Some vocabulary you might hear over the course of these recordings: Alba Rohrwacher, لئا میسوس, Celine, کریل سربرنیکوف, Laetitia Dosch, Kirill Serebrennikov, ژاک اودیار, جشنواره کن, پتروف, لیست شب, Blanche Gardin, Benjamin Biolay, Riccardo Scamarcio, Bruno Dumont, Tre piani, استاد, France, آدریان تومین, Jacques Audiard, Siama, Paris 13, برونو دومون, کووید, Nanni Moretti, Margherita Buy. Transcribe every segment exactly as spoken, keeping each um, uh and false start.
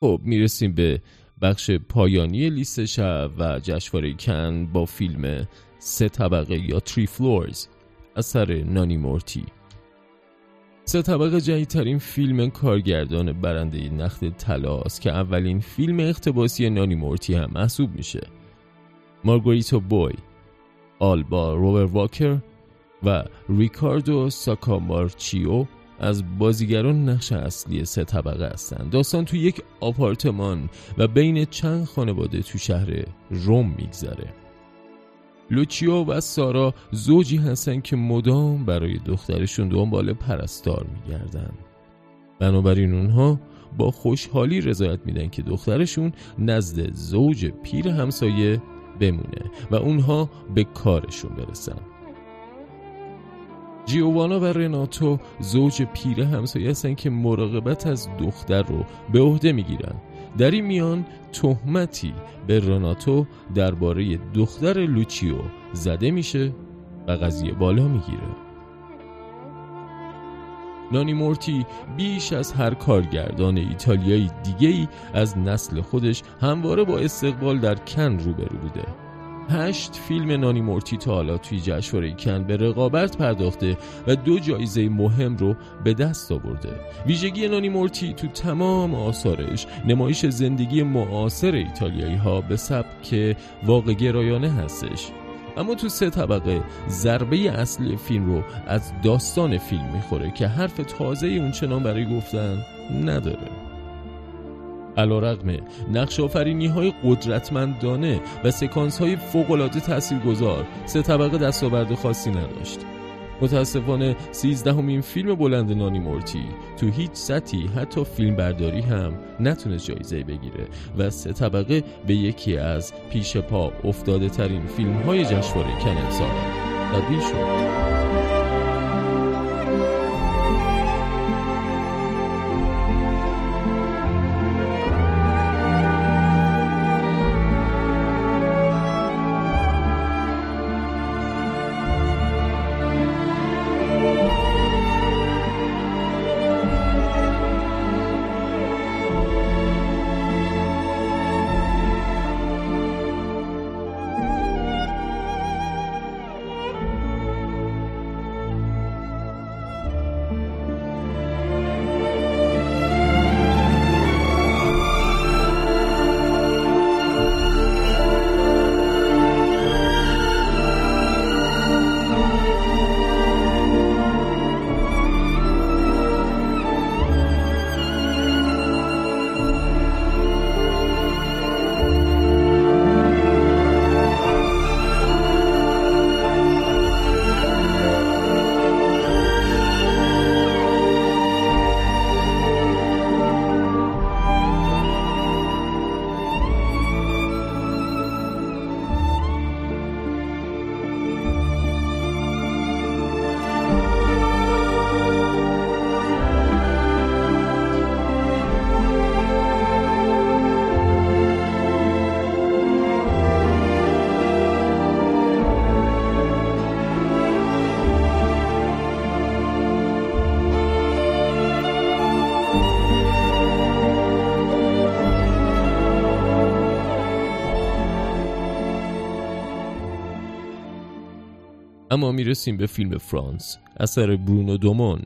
خب میرسیم به بخش پایانی لیست شب و جشنواره کن با فیلم سه طبقه یا تری فلورز اثر نانی مورتی. سه طبقه جدیدترین فیلم کارگردان برنده نخل طلا است که اولین فیلم اقتباسی نانی مورتی هم محسوب میشه. مارگریتا بوی، آلبا روهرواکر و ریکاردو ساکامارچیو از بازیگران نقش اصلی سه طبقه هستند. داستان تو یک آپارتمان و بین چند خانواده تو شهر روم میگذره. لوچیو و سارا زوجی هستن که مدام برای دخترشون دنبال پرستار میگردن. بنابراین اونها با خوشحالی رضایت میدن که دخترشون نزد زوج پیر همسایه بمونه و اونها به کارشون برسن. جیوانا و رناتو زوج پیر همسایه هستن که مراقبت از دختر رو به عهده میگیرن. در این میان تهمتی به رناتو درباره دختر لوچیو زده میشه و قضیه بالا میگیره. نانی مورتی بیش از هر کارگردان ایتالیایی دیگه‌ای از نسل خودش همواره با استقبال در کن روبرو بوده. هشت فیلم نانی مورتی تا حالا توی جشنواره کن به رقابت پرداخته و دو جایزه مهم رو به دست آورده. ویژگی نانی مورتی تو تمام آثارش نمایش زندگی معاصر ایتالیایی ها به سبک واقع گرایانه هستش. اما تو سه طبقه ضربه اصلی فیلم رو از داستان فیلم میخوره که حرف تازه اونچنان برای گفتن نداره. علیرغم نقش‌آفرینی‌های قدرتمندانه و سکانس‌های فوق‌العاده تاثیرگذار، سه طبقه دستاورد خاصی نداشت. متأسفانه سیزدهمین فیلم بلند نانی مورتی تو هیچ سطحی حتی فیلمبرداری هم نتونست جایزه بگیره و سه طبقه به یکی از پیش پا افتاده ترین فیلم‌های جشنواره کن امسال تبدیل شد. اما میرسیم به فیلم فرانس اثر برونو دومون.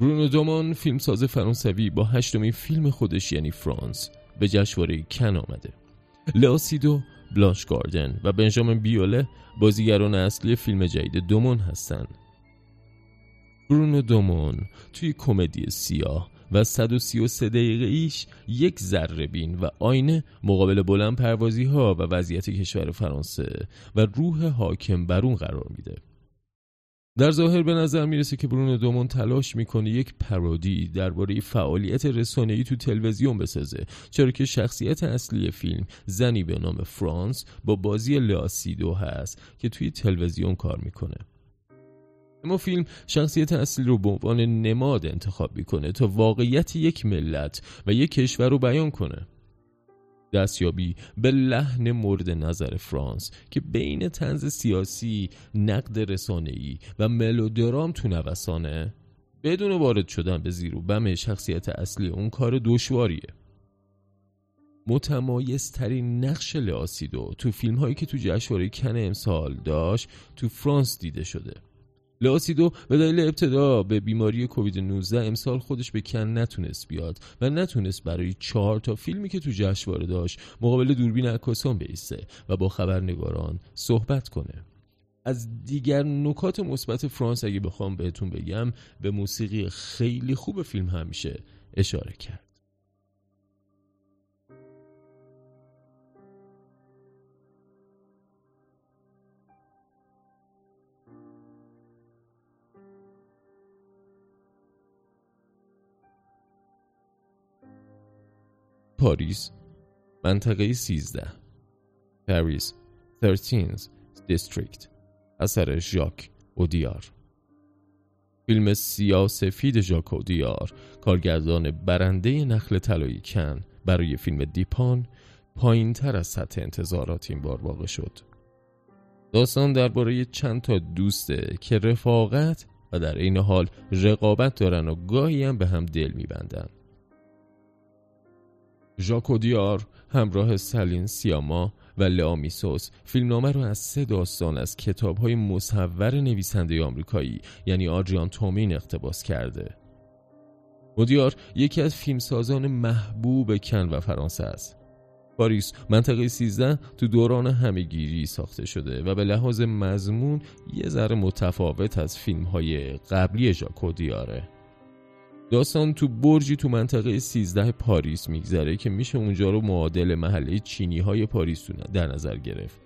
برونو دومون فیلمساز فرانسوی با هشتمین فیلم خودش یعنی فرانس به جشنواره کن آمده. لاسیدو، بلانش گاردن و بنجامین بیوله بازیگران اصلی فیلم جدید دومون هستند. برونو دومون توی کمدی سیاه و صد و سی و سه دقیقه ایش یک ذره بین و آینه مقابل بلند پروازی ها و وضعیت کشور فرانسه و روح حاکم بر اون قرار میده. در ظاهر به نظر میرسه که برونو دومون تلاش میکنه یک پارودی درباره فعالیت رسانه‌ای تو تلویزیون بسازه، چرا که شخصیت اصلی فیلم زنی به نام فرانس با بازی لاسیدو هست که توی تلویزیون کار میکنه. اما فیلم شخصیت اصلی رو به عنوان نماد انتخاب میکنه تا واقعیت یک ملت و یک کشور رو بیان کنه. دستیابی به لحن مورد نظر فرانس که بین طنز سیاسی، نقد رسانه‌ای و ملودرام تو نوسانه، بدون وارد شدن به زیر و بم شخصیت اصلی اون کار دشواریه. متمایزترین نقش لاسیدو تو فیلم هایی که تو جشنواره کن امسال داشت تو فرانس دیده شده. لاسیدو به دلیل ابتلا به بیماری کووید نوزده امسال خودش به کن نتونست بیاد و نتونست برای چهار تا فیلمی که تو جشنواره داشت مقابل دوربین عکاسان بایسته و با خبرنگاران صحبت کنه. از دیگر نکات مثبت فرانس اگه بخوام بهتون بگم، به موسیقی خیلی خوب فیلم همیشه اشاره کرد. پاریس منطقه سیزده، Paris thirteenth District، اثر ژاک اودیار. فیلم سیاه‌سفید ژاک اودیار، کارگردان برنده نخل طلایی کن، برای فیلم دیپان پایین‌تر از سطح انتظارات این بار واقع شد. داستان درباره چند تا دوسته که رفاقت و در عین حال رقابت دارن و گاهی هم به هم دل می‌بندن. ژاک اودیار همراه سلین، سیاما و لئا میسوس فیلمنامه رو از سه داستان از کتاب‌های مصور نویسنده آمریکایی یعنی آدریان تومین اقتباس کرده. اودیار یکی از فیلمسازان محبوب کن و فرانسه است. پاریس منطقه سیزده تو دوران همه‌گیری ساخته شده و به لحاظ مضمون یه ذره متفاوت از فیلم‌های قبلی ژاک اودیاره. داستان تو برجی تو منطقه سیزده پاریس میگذره که میشه اونجا رو معادل محله چینی های پاریس در نظر گرفت.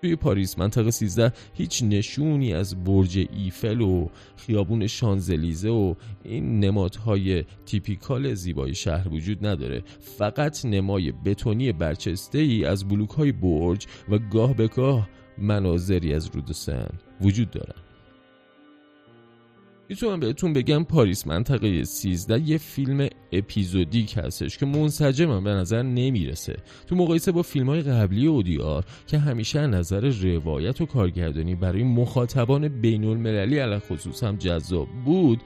توی پاریس منطقه سیزده هیچ نشونی از برج ایفل و خیابون شانزلیزه و این نمادهای تیپیکال زیبای شهر وجود نداره، فقط نمای بتونی برچسته‌ای از بلوک های برج و گاه به گاه مناظری از رود سن وجود دارن. میتونم بهتون بگم پاریس منطقه سیزده یه فیلم اپیزودیک هستش که منسجمم به نظر نمیرسه تو مقایسه با فیلم‌های قبلی اودیار که همیشه از نظر روایت و کارگردانی برای مخاطبان بین‌المللی علی‌خصوص هم جذاب بود.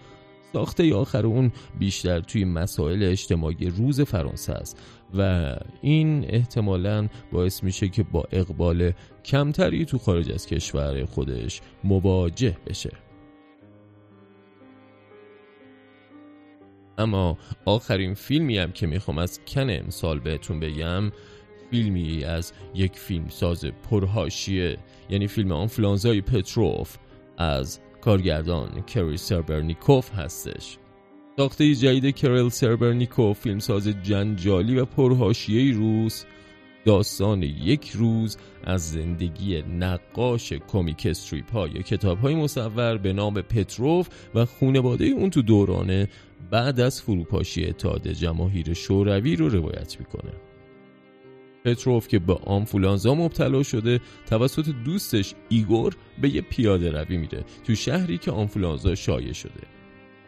ساخته آخر اون بیشتر توی مسائل اجتماعی روز فرانسه است و این احتمالاً باعث میشه که با اقبال کمتری تو خارج از کشور خودش مواجه بشه. اما آخرین فیلمی هم که میخوام از کن امسال بهتون بگم، فیلمی از یک فیلمساز پرحاشیه، یعنی فیلم آنفلانزا دی پتروف از کارگردان کریل سربرنیکوف هستش. ساخته جدید کریل سربرنیکوف، فیلمساز جنجالی و پرحاشیه‌ای روس، داستان یک روز از زندگی نقاش کمیک استریپ‌ها یا کتاب‌های مصور به نام پتروف و خانواده اون تو دوران بعد از فروپاشی اتحاد جماهیر شوروی رو روایت میکنه. پتروف که به آنفولانزا مبتلا شده توسط دوستش ایگور به یه پیاده روی میره تو شهری که آنفولانزا شایع شده.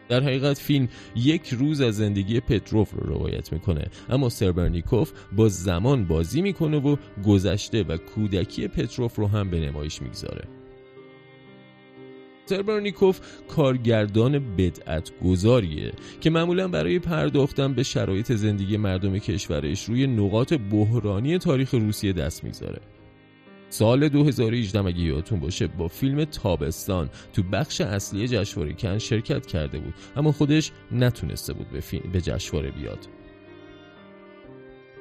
در حقیقت فیلم یک روز از زندگی پتروف رو روایت میکنه، اما سربرنیکوف با زمان بازی میکنه و گذشته و کودکی پتروف رو هم به نمایش میگذاره. سربرنیکوف کارگردان بدعت‌گذاریه که معمولا برای پرداختن به شرایط زندگی مردم کشورش روی نقاط بحرانی تاریخ روسیه دست میذاره. سال دو هزار و هجده اگه یادتون باشه با فیلم تابستان تو بخش اصلی جشنواره کن شرکت کرده بود، اما خودش نتونسته بود به فیلم به جشنواره بیاد.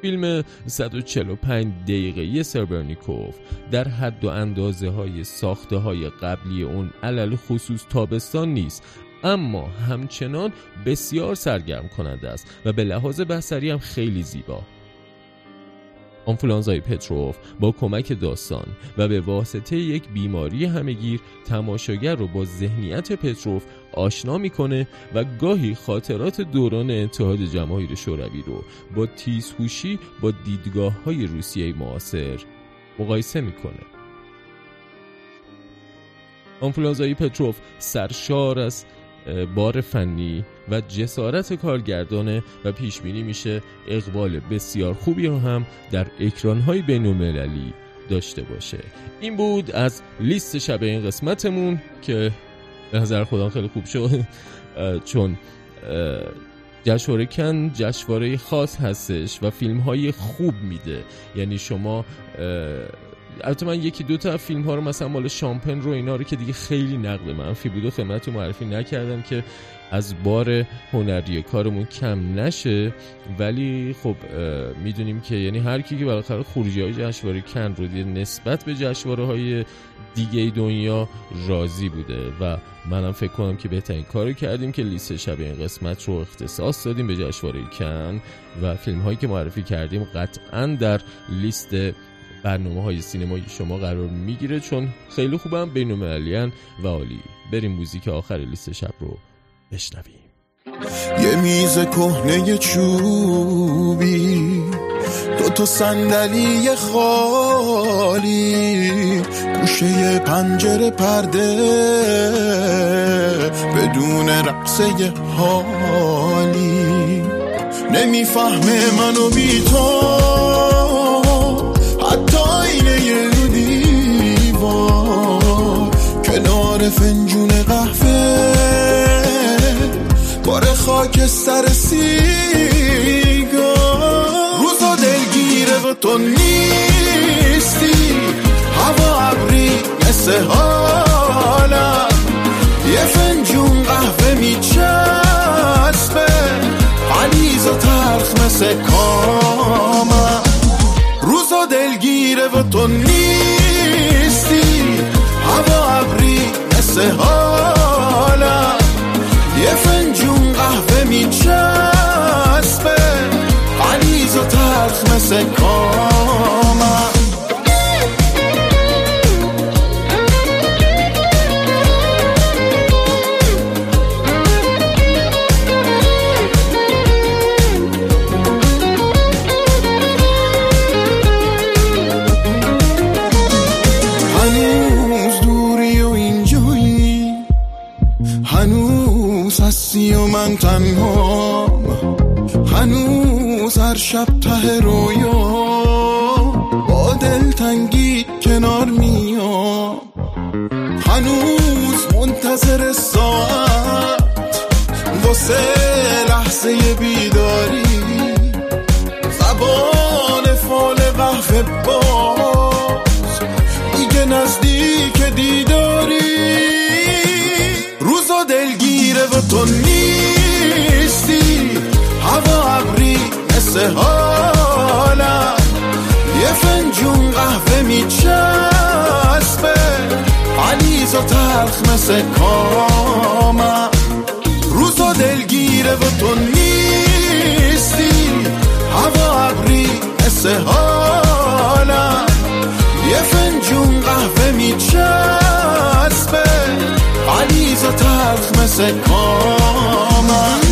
فیلم صد و چهل و پنج دقیقه‌ای سربرنیکوف در حد و اندازه های ساخته های قبلی اون علل خصوص تابستان نیست، اما همچنان بسیار سرگرم کننده است و به لحاظ بصری هم خیلی زیبا. آنفولانزای پتروف با کمک داستان و به واسطه یک بیماری همگیر تماشاگر رو با ذهنیت پتروف آشنا میکنه و گاهی خاطرات دوران اتحاد جماهیر شوروی رو با تیزهوشی با دیدگاه‌های روسیه معاصر مقایسه میکنه. آنفولانزای پتروف سرشار است بار فنی و جسارت کارگردانه و پیش بینی میشه اقبال بسیار خوبی رو هم در اکران‌های بین‌المللی داشته باشه. این بود از لیست شب این قسمتمون که به نظر خودم خیلی خوب شد چون جشنواره کن جشنواره خاص هستش و فیلم‌های خوب میده. یعنی شما البته من یکی دو تا فیلم ها رو مثلا مال شامپن رو اینا رو که دیگه خیلی نقد منفی بود و خدمتتون معرفی نکردم که از بار هنری کارمون کم نشه، ولی خب میدونیم که یعنی هر کی که بالاخره خروجی‌های جشنواره کن رو دیگه نسبت به جشنواره‌های دیگه دنیا راضی بوده و منم فکر کنم که بهترین کارو کردیم که لیست شب این قسمت رو اختصاص دادیم به جشنواره کن و فیلم‌هایی که معرفی کردیم قطعاً در لیست برنامه های سینمایی شما قرار میگیره چون خیلی خوبم بین‌المللی‌ان و عالی. بریم موزیک آخر لیست شب رو بشنویم. یه میز کهنه چوبی، دو تا صندلی خالی، گوشه پنجره پرده بدون رقصه حالی، نمیفهمه منو بی تو فنجون قهوه باره خاک سر سیگار، روزا دلگیره و تو نیستی، هوا ابری مثل حالم، یه فنجون قهوه میچسبه غلیظ و تلخ مثل کامم، روزا دلگیره و تو نیستی، هوا ابری مثل حالم، یه فنجون قهوه میچسبه غلیظ و تلخ مثل کامم. و من تنهام هنوز، هر شب ته رویا با دلتنگی کنار میام، هنوز منتظر ساعت واسه لحظه بیداری، زبان فال قهوه باز دیگه نزدیک دیداری، روزا دلگیره و تو نیستی، هوا ابری مثل حالم، یه فنجون قهوه میچسبه غلیظ و تلخ مثل کامم، روزا دلگیره و تو نیستی، هوا ابری مثل حالم، یه فنجون قهوه میچسبه غلیظ و تلخ مثل کامم.